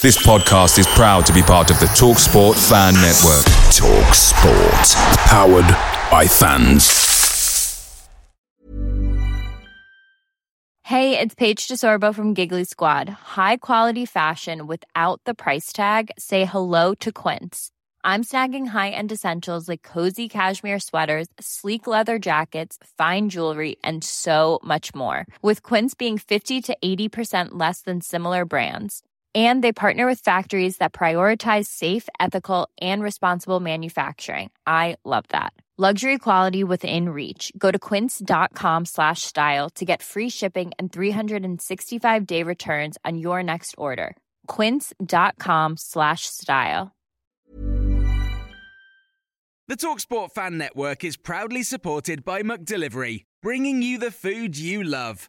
This podcast is proud to be part of the Talk Sport Fan Network. Talk Sport. Powered by fans. Hey, it's Paige DeSorbo from Giggly Squad. High quality fashion without the price tag. Say hello to Quince. I'm snagging high-end essentials like cozy cashmere sweaters, sleek leather jackets, fine jewelry, and so much more. With Quince being 50 to 80% less than similar brands. And they partner with factories that prioritize safe, ethical, and responsible manufacturing. I love that. Luxury quality within reach. Go to quince.com/style to get free shipping and 365-day returns on your next order. Quince.com/style. The TalkSport Fan Network is proudly supported by McDelivery, bringing you the food you love.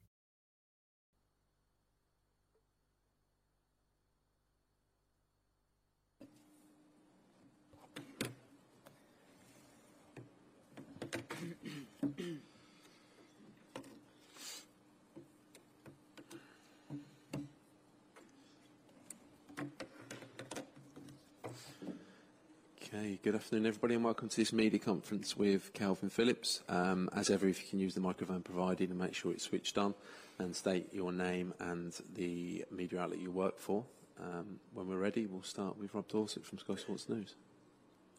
Hey, good afternoon everybody and welcome to this media conference with Kalvin Phillips. As ever, if you can use the microphone provided and make sure it's switched on and state your name and the media outlet you work for. When we're ready, we'll start with Rob Dorsett from Sky Sports News.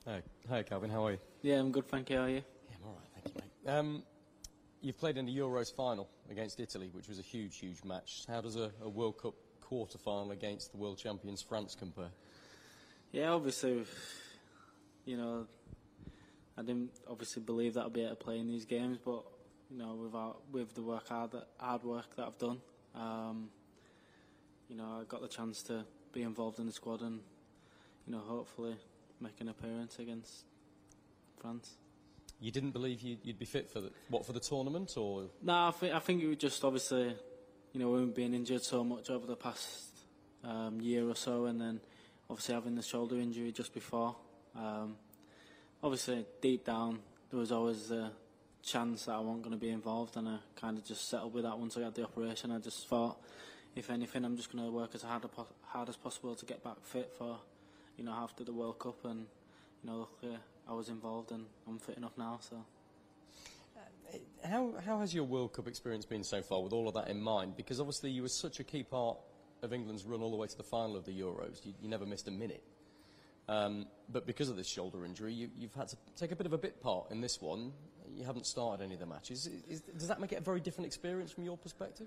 Hi Kalvin, how are you? Yeah, I'm good, thank you. How are you? Yeah, I'm all right, thank you, mate. You've played in the Euros final against Italy, which was a huge, huge match. How does a World Cup quarter-final against the world champions France compare? Yeah, obviously... You know, I didn't obviously believe that I'd be able to play in these games, but you know, with the hard work that I've done, you know, I got the chance to be involved in the squad and you know, hopefully make an appearance against France. You didn't believe you'd be fit for the tournament, or? No, I think it was just obviously, you know, we've been injured so much over the past year or so, and then obviously having the shoulder injury just before. Obviously deep down there was always a chance that I wasn't going to be involved, and I kind of just settled with that once I got the operation. I just thought, if anything, I'm just going to work as hard as possible to get back fit for, you know, after the World Cup, and you know, luckily I was involved and I'm fit enough now. So how has your World Cup experience been so far with all of that in mind, because obviously you were such a key part of England's run all the way to the final of the Euros. You never missed a minute. But because of this shoulder injury, you've had to take a bit of a bit part in this one. You haven't started any of the matches. Does that make it a very different experience from your perspective?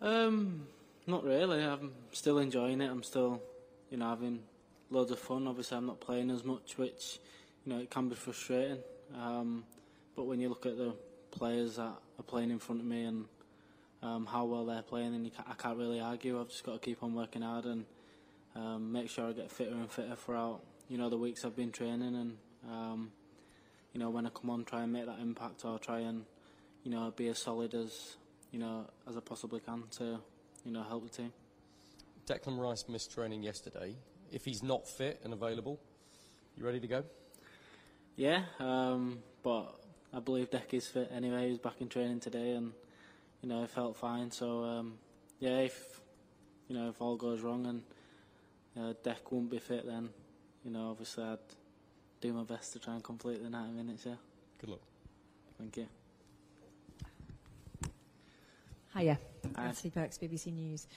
Not really. I'm still enjoying it. I'm still, you know, having loads of fun. Obviously, I'm not playing as much, which, you know, it can be frustrating. But when you look at the players that are playing in front of me and how well they're playing, then I can't really argue. I've just got to keep on working hard and make sure I get fitter and fitter throughout, you know, the weeks I've been training, and you know, when I come on, try and make that impact, or try and, you know, be as solid as, you know, as I possibly can to, you know, help the team. Declan Rice missed training yesterday. If he's not fit and available, you ready to go? Yeah, but I believe Dec is fit anyway. He's back in training today, and you know, he felt fine. So yeah, if you know, if all goes wrong and Dec won't be fit, then you know, obviously I'd do my best to try and complete the 90 minutes, yeah. Good luck. Thank you. Hiya. Anthony Perks, BBC News.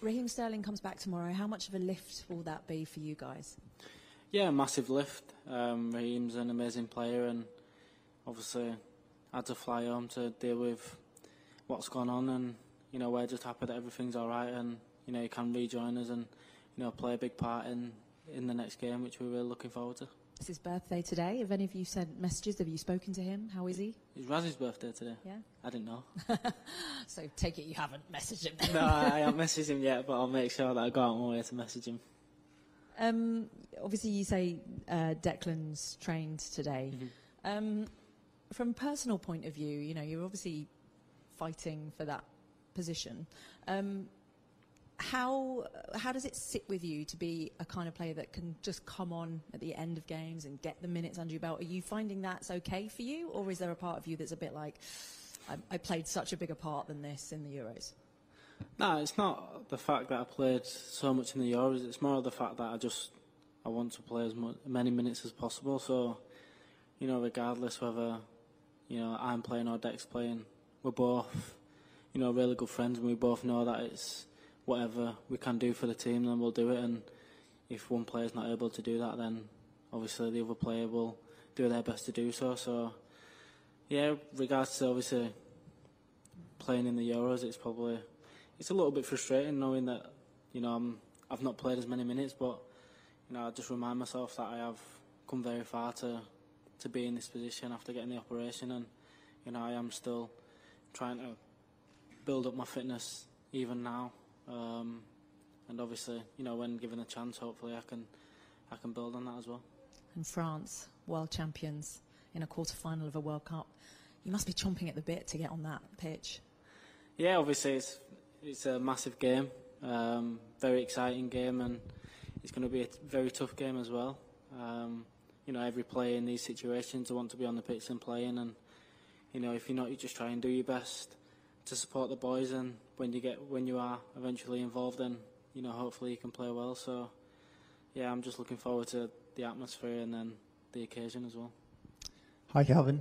Raheem Sterling comes back tomorrow. How much of a lift will that be for you guys? Yeah, massive lift. Raheem's an amazing player, and obviously had to fly home to deal with what's gone on, and you know, we're just happy that everything's all right, and you know, you can rejoin us and you know, play a big part in the next game, which we're really looking forward to. It's his birthday today. Have any of you sent messages? Have you spoken to him? How is he? It's Razzy's birthday today. Yeah. I didn't know. So take it you haven't messaged him then. No, I haven't messaged him yet, but I'll make sure that I go out my way to message him. Obviously, you say Declan's trained today. Mm-hmm. From a personal point of view, you know, you're obviously fighting for that position. How does it sit with you to be a kind of player that can just come on at the end of games and get the minutes under your belt? Are you finding that's okay for you, or is there a part of you that's a bit like, I played such a bigger part than this in the Euros? No, it's not the fact that I played so much in the Euros. It's more the fact that I want to play as many minutes as possible. So, you know, regardless whether, you know, I'm playing or Dex playing, we're both, you know, really good friends, and we both know that it's whatever we can do for the team, then we'll do it. And if one player's not able to do that, then obviously the other player will do their best to do so. So, yeah, regards to obviously playing in the Euros, it's a little bit frustrating knowing that, you know, I've not played as many minutes, but you know, I just remind myself that I have come very far to be in this position after getting the operation, and you know, I am still trying to build up my fitness even now. And obviously, you know, when given a chance, hopefully I can build on that as well. And France, world champions in a quarter-final of a World Cup, you must be chomping at the bit to get on that pitch. Yeah, obviously it's a massive game, very exciting game, and it's going to be a very tough game as well. You know, every player in these situations will want to be on the pitch and playing, and you know, if you're not, you just try and do your best to support the boys, and when you are eventually involved, then you know, hopefully you can play well. So yeah, I'm just looking forward to the atmosphere and then the occasion as well. Hi Kalvin,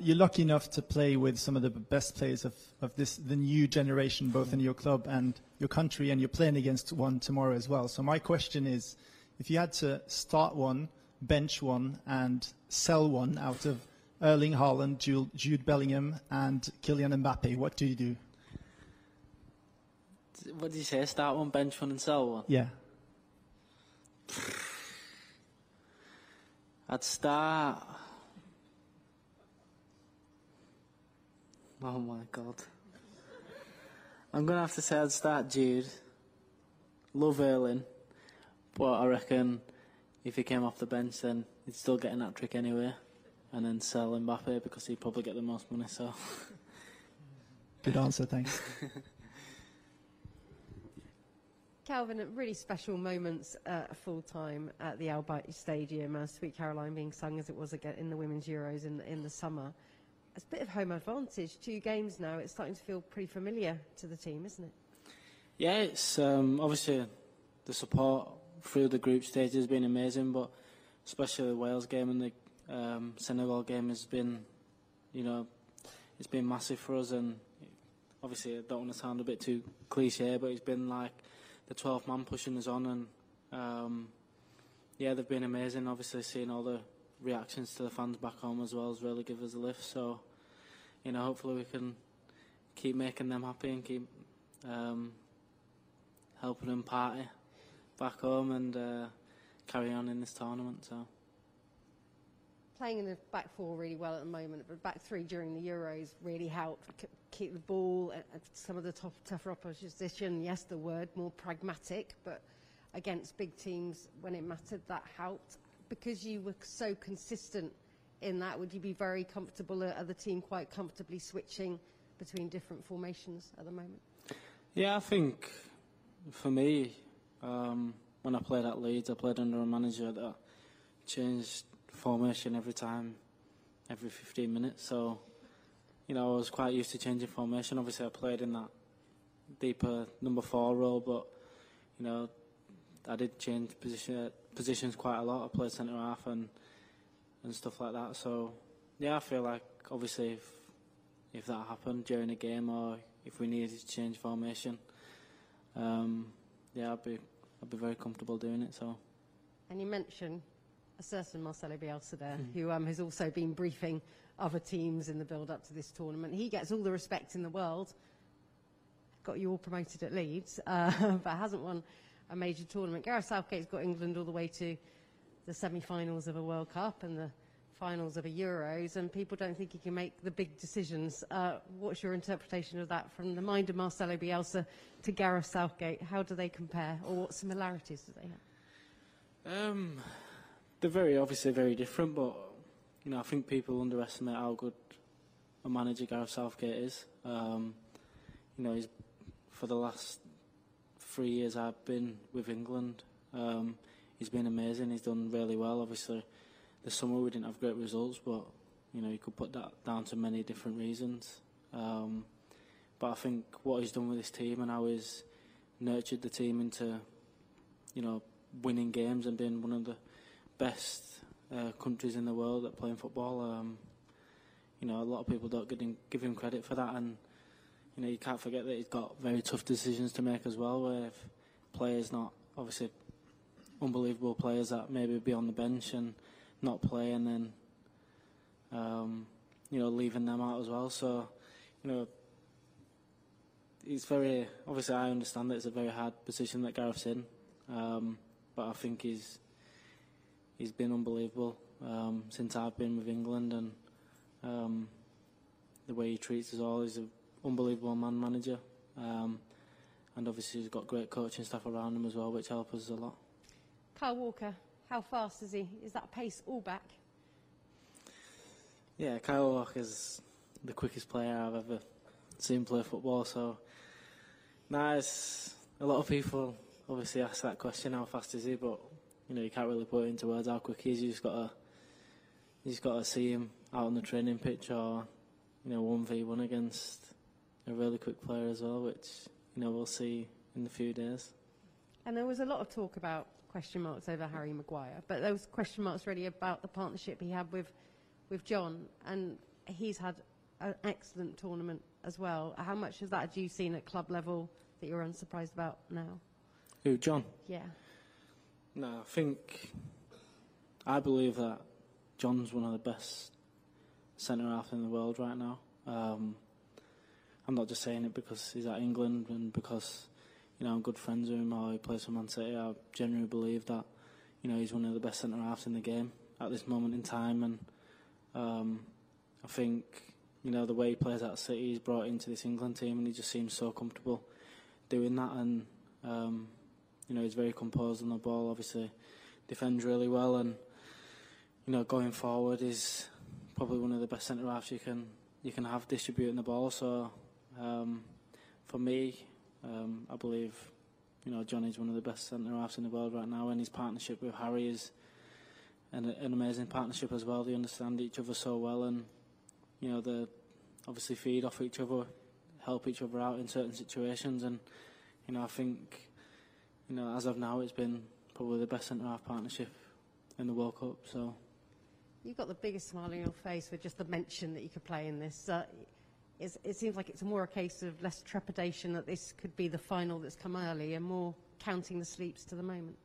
you're lucky enough to play with some of the best players of the new generation, both in your club and your country, and you're playing against one tomorrow as well. So my question is, if you had to start one, bench one and sell one out of Erling Haaland, Jude Bellingham and Kylian Mbappe, what do you do? What did you say? Start one, bench one and sell one? Yeah. I'd start... Oh my God. I'm going to have to say I'd start Jude. Love Erling. But I reckon if he came off the bench, then he'd still get an hat-trick anyway. And then sell Mbappe because he'd probably get the most money, so... Good answer, thanks. Kalvin, at really special moments at full time at the Al Bayt Stadium, Sweet Caroline being sung as it was again in the Women's Euros in the summer. It's a bit of home advantage. 2 games now, it's starting to feel pretty familiar to the team, isn't it? Yeah, it's obviously the support through the group stage has been amazing, but especially the Wales game and the Senegal game has been, you know, it's been massive for us. And obviously I don't want to sound a bit too cliche, but it's been like the 12th man pushing us on, and yeah, they've been amazing. Obviously seeing all the reactions to the fans back home as well has really given us a lift, so you know, hopefully we can keep making them happy and keep helping them party back home and carry on in this tournament. So playing in the back 4 really well at the moment, but back 3 during the Euros really helped keep the ball at some of the tougher opposition. Yes, the word, more pragmatic, but against big teams when it mattered, that helped. Because you were so consistent in that, would you be very comfortable, are the team quite comfortably switching between different formations at the moment? Yeah, I think for me, when I played at Leeds, I played under a manager that changed formation every time, every 15 minutes. So, you know, I was quite used to changing formation. Obviously, I played in that deeper number 4 role, but, you know, I did change positions quite a lot. I played centre half and stuff like that. So, yeah, I feel like obviously if that happened during a game or if we needed to change formation, yeah, I'd be very comfortable doing it. So. And you mentioned a certain Marcelo Bielsa there, who has also been briefing other teams in the build-up to this tournament. He gets all the respect in the world. Got you all promoted at Leeds, but hasn't won a major tournament. Gareth Southgate's got England all the way to the semi-finals of a World Cup and the finals of a Euros, and people don't think he can make the big decisions. What's your interpretation of that from the mind of Marcelo Bielsa to Gareth Southgate? How do they compare, or what similarities do they have? They're obviously very different, but you know, I think people underestimate how good a manager Gareth Southgate is. You know, he's, for the last 3 years I've been with England, he's been amazing. He's done really well. Obviously, this summer we didn't have great results, but you know, you could put that down to many different reasons. But I think what he's done with his team and how he's nurtured the team into, you know, winning games and being one of the best countries in the world at playing football. You know, a lot of people don't give him credit for that, and you know, you can't forget that he's got very tough decisions to make as well, where if players, not obviously unbelievable players that maybe be on the bench and not play, and then you know, leaving them out as well. So you know, it's very, obviously I understand that it's a very hard position that Gareth's in, but I think he's been unbelievable since I've been with England, and the way he treats us all, he's an unbelievable manager, and obviously he's got great coaching staff around him as well, which helps us a lot. Kyle Walker, how fast is he? Is that pace all back? Yeah, Kyle Walker's the quickest player I've ever seen play football. So, nice. A lot of people obviously ask that question, how fast is he? But you know, you can't really put it into words how quick he is. You just gotta see him out on the training pitch, or you know, 1v1 against a really quick player as well, which you know, we'll see in the few days. And there was a lot of talk about question marks over Harry Maguire, but those question marks really about the partnership he had with John, and he's had an excellent tournament as well. How much of that have you seen at club level that you're unsurprised about now? Who, John? Yeah. No, I believe that John's one of the best centre-half in the world right now. I'm not just saying it because he's at England and because, you know, I'm good friends with him or he plays for Man City. I genuinely believe that, you know, he's one of the best centre-halves in the game at this moment in time. And I think, you know, the way he plays at City, he's brought into this England team, and he just seems so comfortable doing that. And you know, he's very composed on the ball, obviously defends really well, and you know, going forward is probably one of the best centre-halves you can have distributing the ball. So for me, I believe, you know, John is one of the best centre-halves in the world right now, and his partnership with Harry is an amazing partnership as well. They understand each other so well, and you know, they obviously feed off each other, help each other out in certain situations. And you know, I think, you know, as of now, it's been probably the best centre-half partnership in the World Cup. So you've got the biggest smile on your face with just the mention that you could play in this. It seems like it's more a case of less trepidation that this could be the final that's come early, and more counting the sleeps to the moment.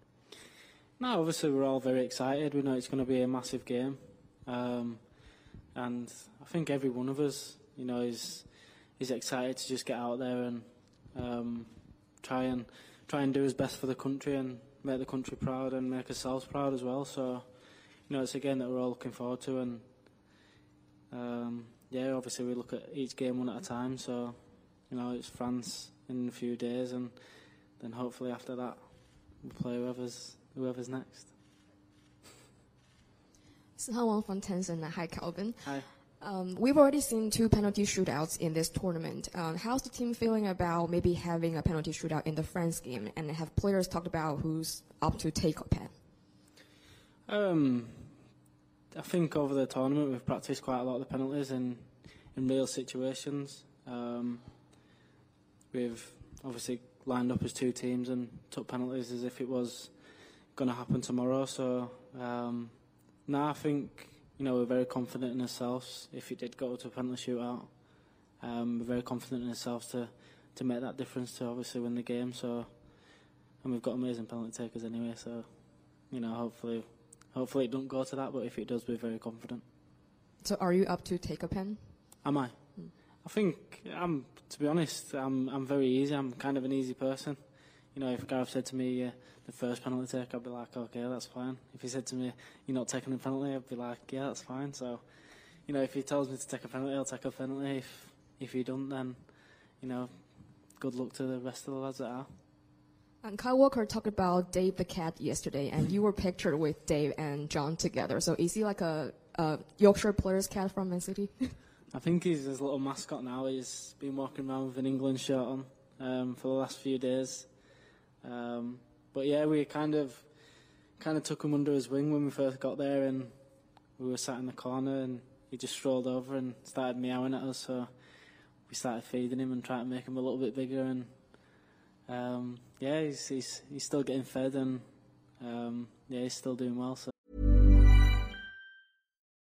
No, obviously we're all very excited. We know it's going to be a massive game, and I think every one of us, you know, is excited to just get out there and try and do his best for the country and make the country proud and make ourselves proud as well. So, you know, it's a game that we're all looking forward to, and yeah, obviously we look at each game one at a time. So, you know, it's France in a few days, and then hopefully after that we'll play whoever's next. Someone from Tencent. Hi, Kalvin. Hi. We've already seen two penalty shootouts in this tournament. How's the team feeling about maybe having a penalty shootout in the France game, and have players talked about who's up to take a pen? I think over the tournament we've practiced quite a lot of the penalties in real situations. We've obviously lined up as two teams and took penalties as if it was going to happen tomorrow. So, I think, you know, we're very confident in ourselves. If it did go to a penalty shootout, we're very confident in ourselves to make that difference, to obviously win the game. So, and we've got amazing penalty takers anyway. So, you know, hopefully it don't go to that. But if it does, we're very confident. So are you up to take a pen? Am I? I think, to be honest, I'm very easy. I'm kind of an easy person. You know, if Gareth said to me the first penalty take, I'd be like, okay, that's fine. If he said to me, you're not taking a penalty, I'd be like, yeah, that's fine. So, you know, if he tells me to take a penalty, I'll take a penalty. If he don't, then, you know, good luck to the rest of the lads that are. And Kyle Walker talked about Dave the cat yesterday, and you were pictured with Dave and John together. So is he like a Yorkshire player's cat from Man City? I think he's his little mascot now. He's been walking around with an England shirt on for the last few days. But yeah, we kind of took him under his wing when we first got there, and we were sat in the corner, and he just strolled over and started meowing at us. So we started feeding him and trying to make him a little bit bigger, and yeah, he's still getting fed, and yeah, he's still doing well. So.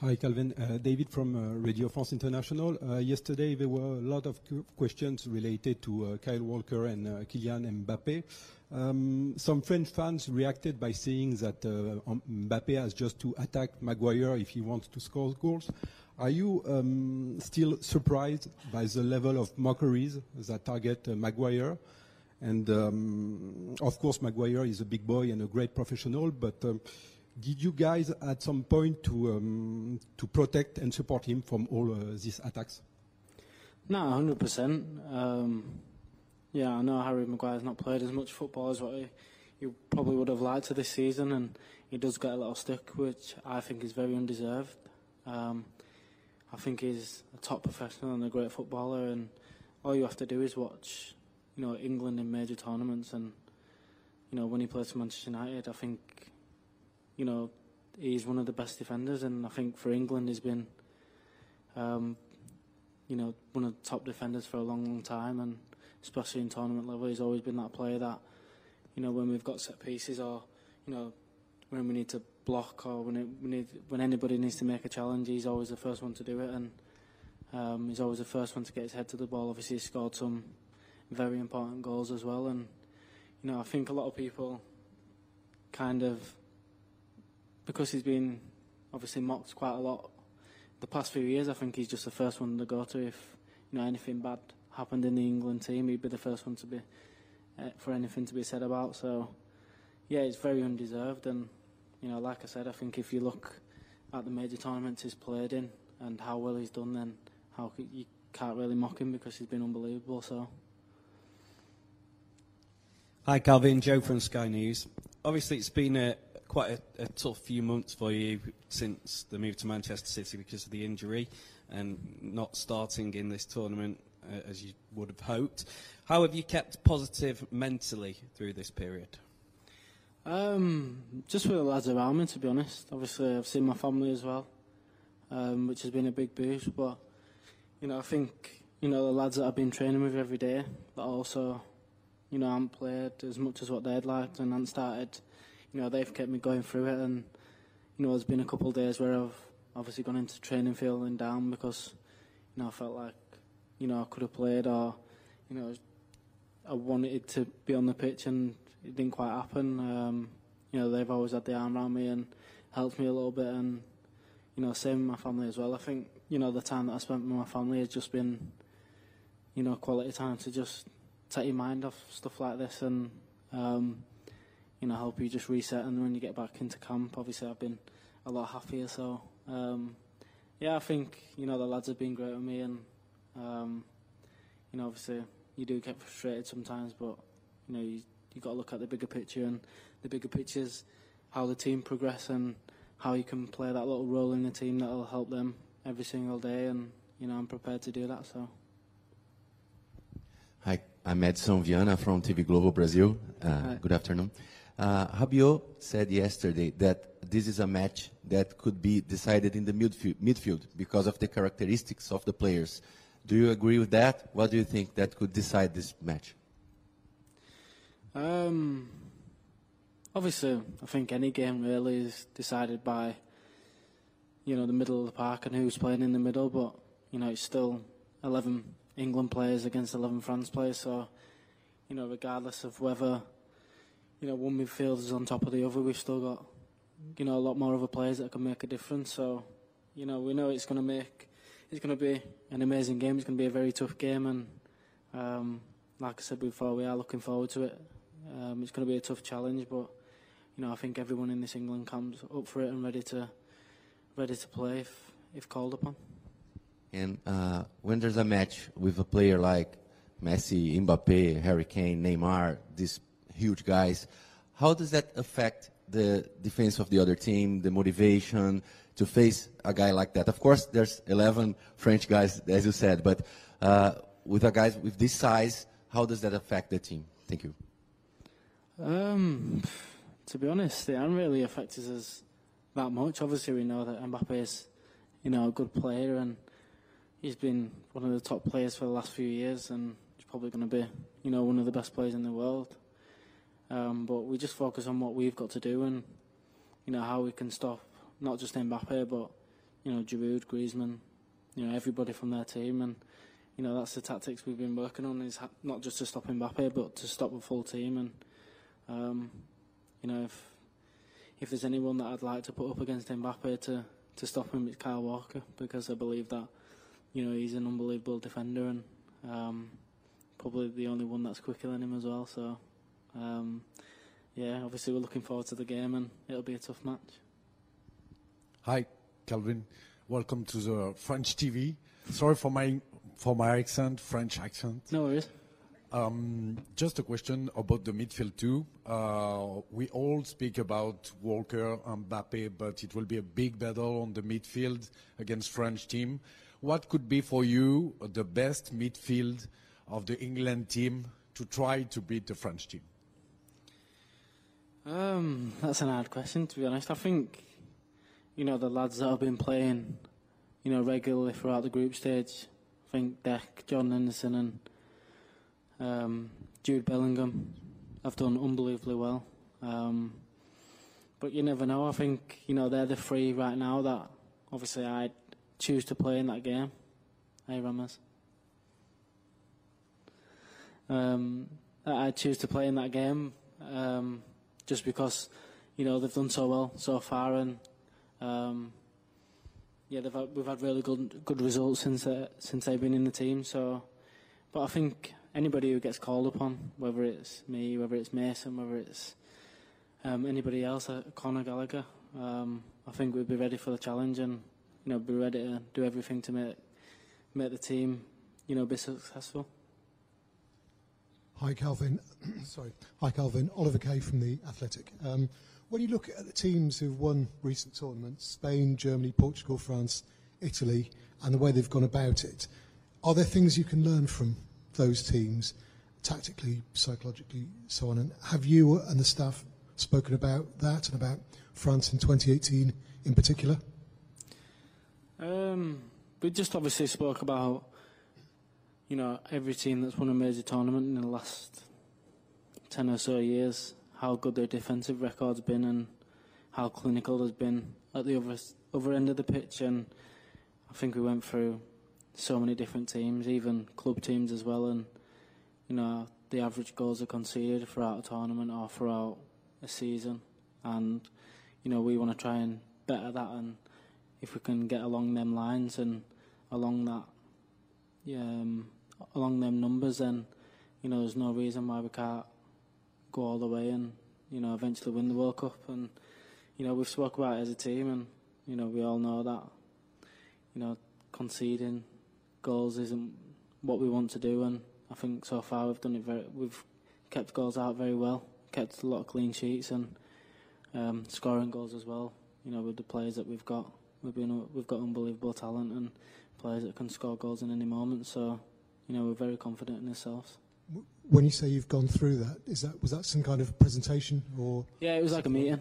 Hi, Kalvin. David from Radio France International. Yesterday there were a lot of questions related to Kyle Walker and Kylian Mbappe. Some French fans reacted by saying that Mbappe has just to attack Maguire if he wants to score goals. Are you still surprised by the level of mockeries that target Maguire? And of course, Maguire is a big boy and a great professional, but did you guys at some point to protect and support him from all these attacks? No, 100%. Yeah, I know Harry Maguire's not played as much football as what he probably would have liked to this season, and he does get a lot of stick, which I think is very undeserved. I think he's a top professional and a great footballer, and all you have to do is watch, you know, England in major tournaments, and you know when he plays for Manchester United, I think, you know, he's one of the best defenders, and I think for England he's been, you know, one of the top defenders for a long, long time, and especially in tournament level, he's always been that player that, you know, when we've got set pieces or, you know, when we need to block or when anybody needs to make a challenge, he's always the first one to do it, and he's always the first one to get his head to the ball. Obviously, he's scored some very important goals as well, and you know, I think a lot of people kind of, because he's been obviously mocked quite a lot the past few years, I think he's just the first one to go to. If you know anything bad happened in the England team, he'd be the first one to be for anything to be said about. So yeah, it's very undeserved, and you know, like I said, I think if you look at the major tournaments he's played in and how well he's done, then you can't really mock him because he's been unbelievable. So, hi, Kalvin. Joe from Sky News. Obviously, it's been quite a tough few months for you since the move to Manchester City because of the injury and not starting in this tournament as you would have hoped. How have you kept positive mentally through this period? Just with the lads around me, to be honest. Obviously, I've seen my family as well, which has been a big boost. But you know, I think you know the lads that I've been training with every day, that also, you know, haven't played as much as what they'd liked and haven't started. You know, they've kept me going through it, and you know, there's been a couple of days where I've obviously gone into training feeling down because you know I felt like you know I could have played, or you know I wanted to be on the pitch and it didn't quite happen. You know, they've always had the arm around me and helped me a little bit, and you know, same with my family as well. I think you know the time that I spent with my family has just been, you know, quality time to just take your mind off stuff like this and you know, help you just reset. And when you get back into camp, obviously I've been a lot happier. So yeah, I think you know the lads have been great with me, and you know, obviously you do get frustrated sometimes, but you know, you got to look at the bigger picture, and the bigger picture is how the team progress and how you can play that little role in the team that'll help them every single day. And you know, I'm prepared to do that. So. Hi, I'm Edson Viana from TV Globo Brazil. Good afternoon. Rabiot said yesterday that this is a match that could be decided in the midfield because of the characteristics of the players. Do you agree with that? What do you think that could decide this match? Obviously, I think any game really is decided by, you know, the middle of the park and who's playing in the middle. But you know, it's still 11 England players against 11 France players. So, you know, regardless of whether, you know, one midfield is on top of the other, we've still got, you know, a lot more other players that can make a difference. So, you know, we know it's going to be an amazing game. It's going to be a very tough game, and like I said before, we are looking forward to it. It's going to be a tough challenge, but you know, I think everyone in this England camp's up for it and ready to play if called upon. And when there's a match with a player like Messi, Mbappe, Harry Kane, Neymar, these huge guys, how does that affect the defense of the other team, the motivation to face a guy like that? Of course, there's 11 French guys, as you said, but with a guy with this size, how does that affect the team? Thank you. To be honest, it hasn't really affected us that much. Obviously, we know that Mbappe is, you know, a good player, and he's been one of the top players for the last few years, and he's probably going to be, you know, one of the best players in the world. But we just focus on what we've got to do, and you know, how we can stop not just Mbappe, but you know, Giroud, Griezmann, you know, everybody from their team. And you know, that's the tactics we've been working on, is not just to stop Mbappe, but to stop a full team. And you know, if there's anyone that I'd like to put up against Mbappe to stop him, it's Kyle Walker, because I believe that, you know, he's an unbelievable defender, and probably the only one that's quicker than him as well. So, yeah, obviously we're looking forward to the game, and it'll be a tough match. Hi, Kalvin. Welcome to the French TV. Sorry for my accent, French accent. No worries. Just a question about the midfield too. We all speak about Walker and Mbappe, but it will be a big battle on the midfield against French team. What could be for you the best midfield of the England team to try to beat the French team? That's an hard question, to be honest. I think, you know, the lads that have been playing, you know, regularly throughout the group stage, I think Dec, John Henderson and Jude Bellingham have done unbelievably well, but you never know. I think, you know, they're the three right now that obviously I'd choose to play in that game. Hey, Ramos. I'd choose to play in that game just because, you know, they've done so well so far, and yeah, we've had really good results since they've been in the team. So, but I think anybody who gets called upon, whether it's me, whether it's Mason, whether it's anybody else, Conor Gallagher, I think we'd be ready for the challenge, and you know, be ready to do everything to make the team, you know, be successful. Hi, Kalvin. Sorry. Hi, Kalvin. Oliver Kay from The Athletic. When you look at the teams who've won recent tournaments, Spain, Germany, Portugal, France, Italy, and the way they've gone about it, are there things you can learn from those teams, tactically, psychologically, so on? And have you and the staff spoken about that and about France in 2018 in particular? We just obviously spoke about, you know, every team that's won a major tournament in the last 10 or so years, how good their defensive record's been and how clinical there's been at the other end of the pitch. And I think we went through so many different teams, even club teams as well, and you know, the average goals are conceded throughout a tournament or throughout a season, and you know, we want to try and better that, and if we can get along them lines and along that, along them numbers, then you know, there's no reason why we can't go all the way and you know, eventually win the World Cup. And you know, we've spoke about it as a team, and you know, we all know that, you know, conceding goals isn't what we want to do, and I think so far we've done it very. We've kept goals out very well, kept a lot of clean sheets, and scoring goals as well. You know, with the players that we've got, we've got unbelievable talent and players that can score goals in any moment. So, you know, we're very confident in ourselves. When you say you've gone through that, was that some kind of presentation or? Yeah, it was like a meeting.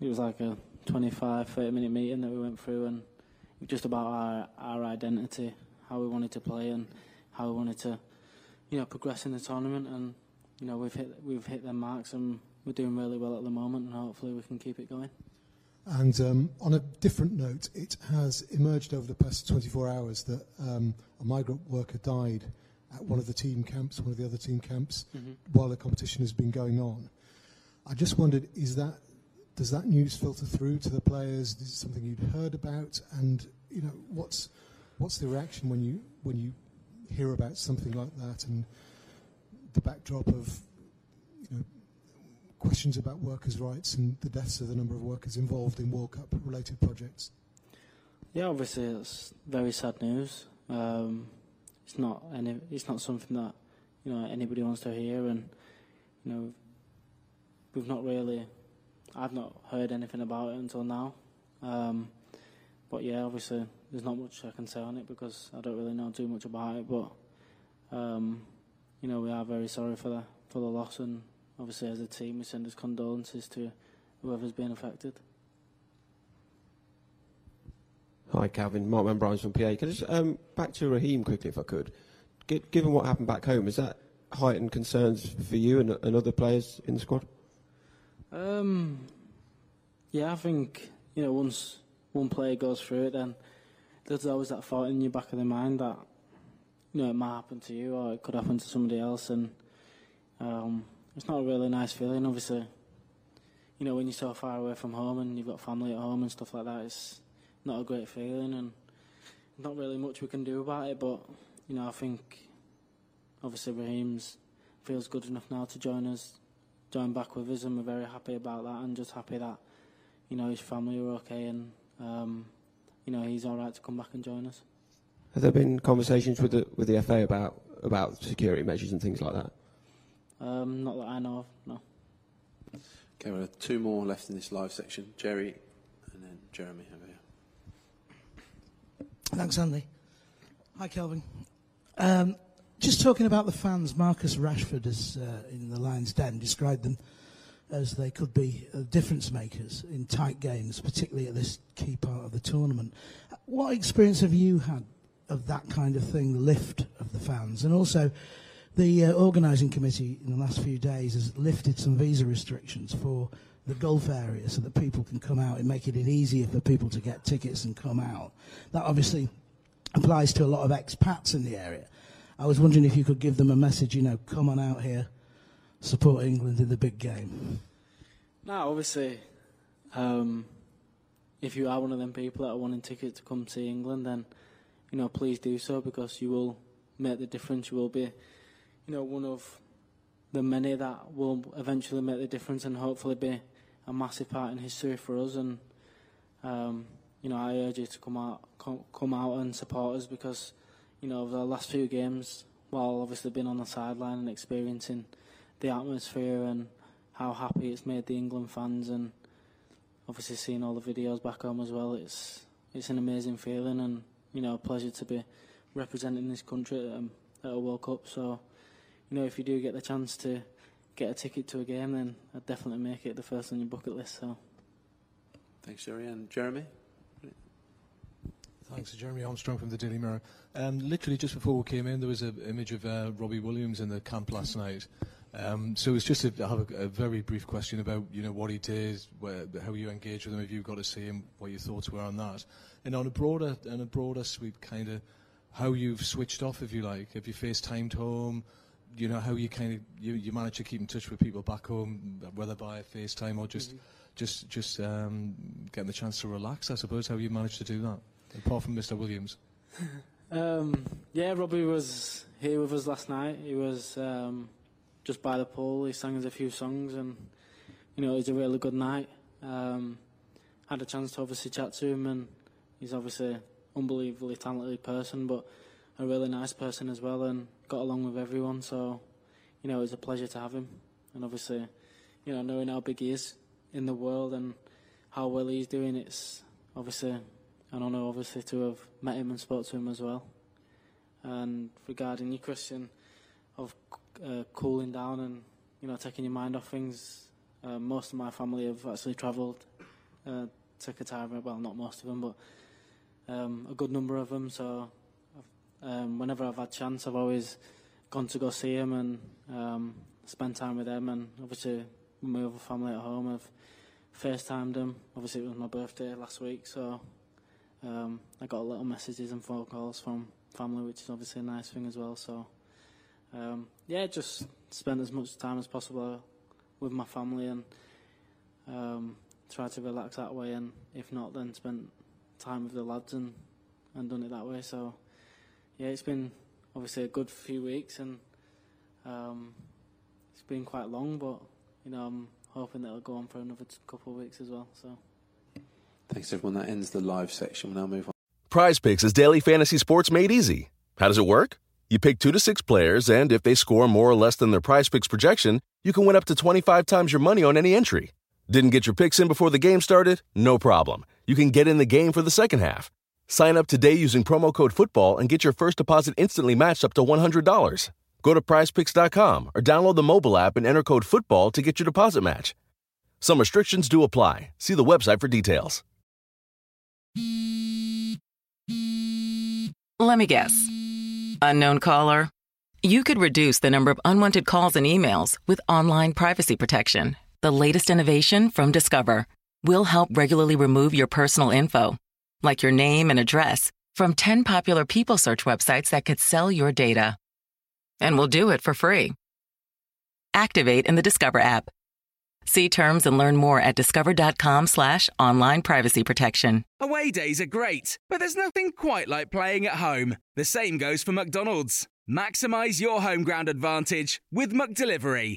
It was like a 25-30 minute meeting that we went through, and just about our identity, how we wanted to play, and how we wanted to, you know, progress in the tournament. And you know, we've hit their marks, and we're doing really well at the moment, and hopefully we can keep it going. And on a different note, it has emerged over the past 24 hours that a migrant worker died at one of the other team camps, mm-hmm. while the competition has been going on. I just wondered, does that news filter through to the players? Is it something you'd heard about? And you know, what's the reaction when you hear about something like that, and the backdrop of, you know, questions about workers' rights and the deaths of the number of workers involved in World Cup-related projects? Yeah, obviously it's very sad news. It's not something that, you know, anybody wants to hear, and you know, I've not heard anything about it until now. But yeah, obviously there's not much I can say on it because I don't really know too much about it. But you know, we are very sorry for the loss, and obviously as a team we send our condolences to whoever's been affected. Hi, Kalvin. Mark Manbrines from PA. Can I just back to Raheem quickly, if I could? Given what happened back home, is that heightened concerns for you and other players in the squad? Yeah, I think, you know, once one player goes through it, then there's always that thought in your back of the mind that, you know, it might happen to you or it could happen to somebody else, and it's not a really nice feeling. Obviously, you know, when you're so far away from home and you've got family at home and stuff like that, it's not a great feeling, and not really much we can do about it. But you know, I think obviously Raheem feels good enough now to join back with us, and we're very happy about that, and just happy that, you know, his family are okay, and you know, he's all right to come back and join us. Have there been conversations with the FA about security measures and things like that? Not that I know of, no. Okay, well, two more left in this live section. Jerry and then Jeremy over here. Thanks, Andy. Hi, Kalvin. Just talking about the fans, Marcus Rashford has, in the Lion's Den, described them as they could be difference makers in tight games, particularly at this key part of the tournament. What experience have you had of that kind of thing, the lift of the fans? And also, the organising committee in the last few days has lifted some visa restrictions for the Gulf area so that people can come out and making it easier for people to get tickets and come out. That obviously applies to a lot of expats in the area. I was wondering if you could give them a message, you know, come on out here, support England in the big game. No, obviously, if you are one of them people that are wanting tickets to come see England, then, you know, please do so, because you will make the difference. You will be, you know, one of the many that will eventually make the difference and hopefully be a massive part in history for us. And you know, I urge you to come out and support us, because you know, over the last few games, while obviously being on the sideline and experiencing the atmosphere and how happy it's made the England fans, and obviously seeing all the videos back home as well, it's an amazing feeling, and you know, a pleasure to be representing this country at a World Cup. So, you know, if you do get the chance to get a ticket to a game, then I'd definitely make it the first on your bucket list. So, thanks, Jerry. And Jeremy? Thanks. Jeremy Armstrong from the Daily Mirror. Literally just before we came in, there was an image of Robbie Williams in the camp last night. So it's just I have a very brief question about, you know, what he did, how you engaged with him, if you got to see him, what your thoughts were on that. And on a broader sweep, kind of how you've switched off, if you like, if you FaceTimed home, you know, how you kind of you manage to keep in touch with people back home, whether by FaceTime or just getting the chance to relax, I suppose, how you managed to do that, apart from Mr. Williams. Yeah, Robbie was here with us last night. He was just by the pool. He sang us a few songs, and you know, it was a really good night. Had a chance to obviously chat to him, and he's obviously an unbelievably talented person, but a really nice person as well, and got along with everyone, so, you know, it was a pleasure to have him. And obviously, you know, knowing how big he is in the world and how well he's doing, it's obviously an honour, obviously, to have met him and spoke to him as well. And regarding your question of cooling down and, you know, taking your mind off things, most of my family have actually travelled to Qatar. Well, not most of them, but a good number of them. So whenever I've had chance, I've always gone to go see them and spend time with them. And obviously, my other family at home, I've FaceTimed them. Obviously, it was my birthday last week, so I got a lot of messages and phone calls from family, which is obviously a nice thing as well. So, yeah, just spend as much time as possible with my family and try to relax that way. And if not, then spend time with the lads and done it that way. So, yeah, it's been obviously a good few weeks and it's been quite long, but, you know, I'm hoping that it'll go on for another couple of weeks as well. So, thanks, everyone. That ends the live section. We'll now move on. PrizePicks is daily fantasy sports made easy. How does it work? You pick 2 to 6 players, and if they score more or less than their PrizePicks projection, you can win up to 25 times your money on any entry. Didn't get your picks in before the game started? No problem. You can get in the game for the second half. Sign up today using promo code FOOTBALL and get your first deposit instantly matched up to $100. Go to PrizePicks.com or download the mobile app and enter code FOOTBALL to get your deposit match. Some restrictions do apply. See the website for details. Let me guess. Unknown caller. You could reduce the number of unwanted calls and emails with online privacy protection. The latest innovation from Discover will help regularly remove your personal info, like your name and address, from 10 popular people search websites that could sell your data. And we'll do it for free. Activate in the Discover app. See terms and learn more at discover.com/online privacy protection. Away days are great, but there's nothing quite like playing at home. The same goes for McDonald's. Maximize your home ground advantage with McDelivery.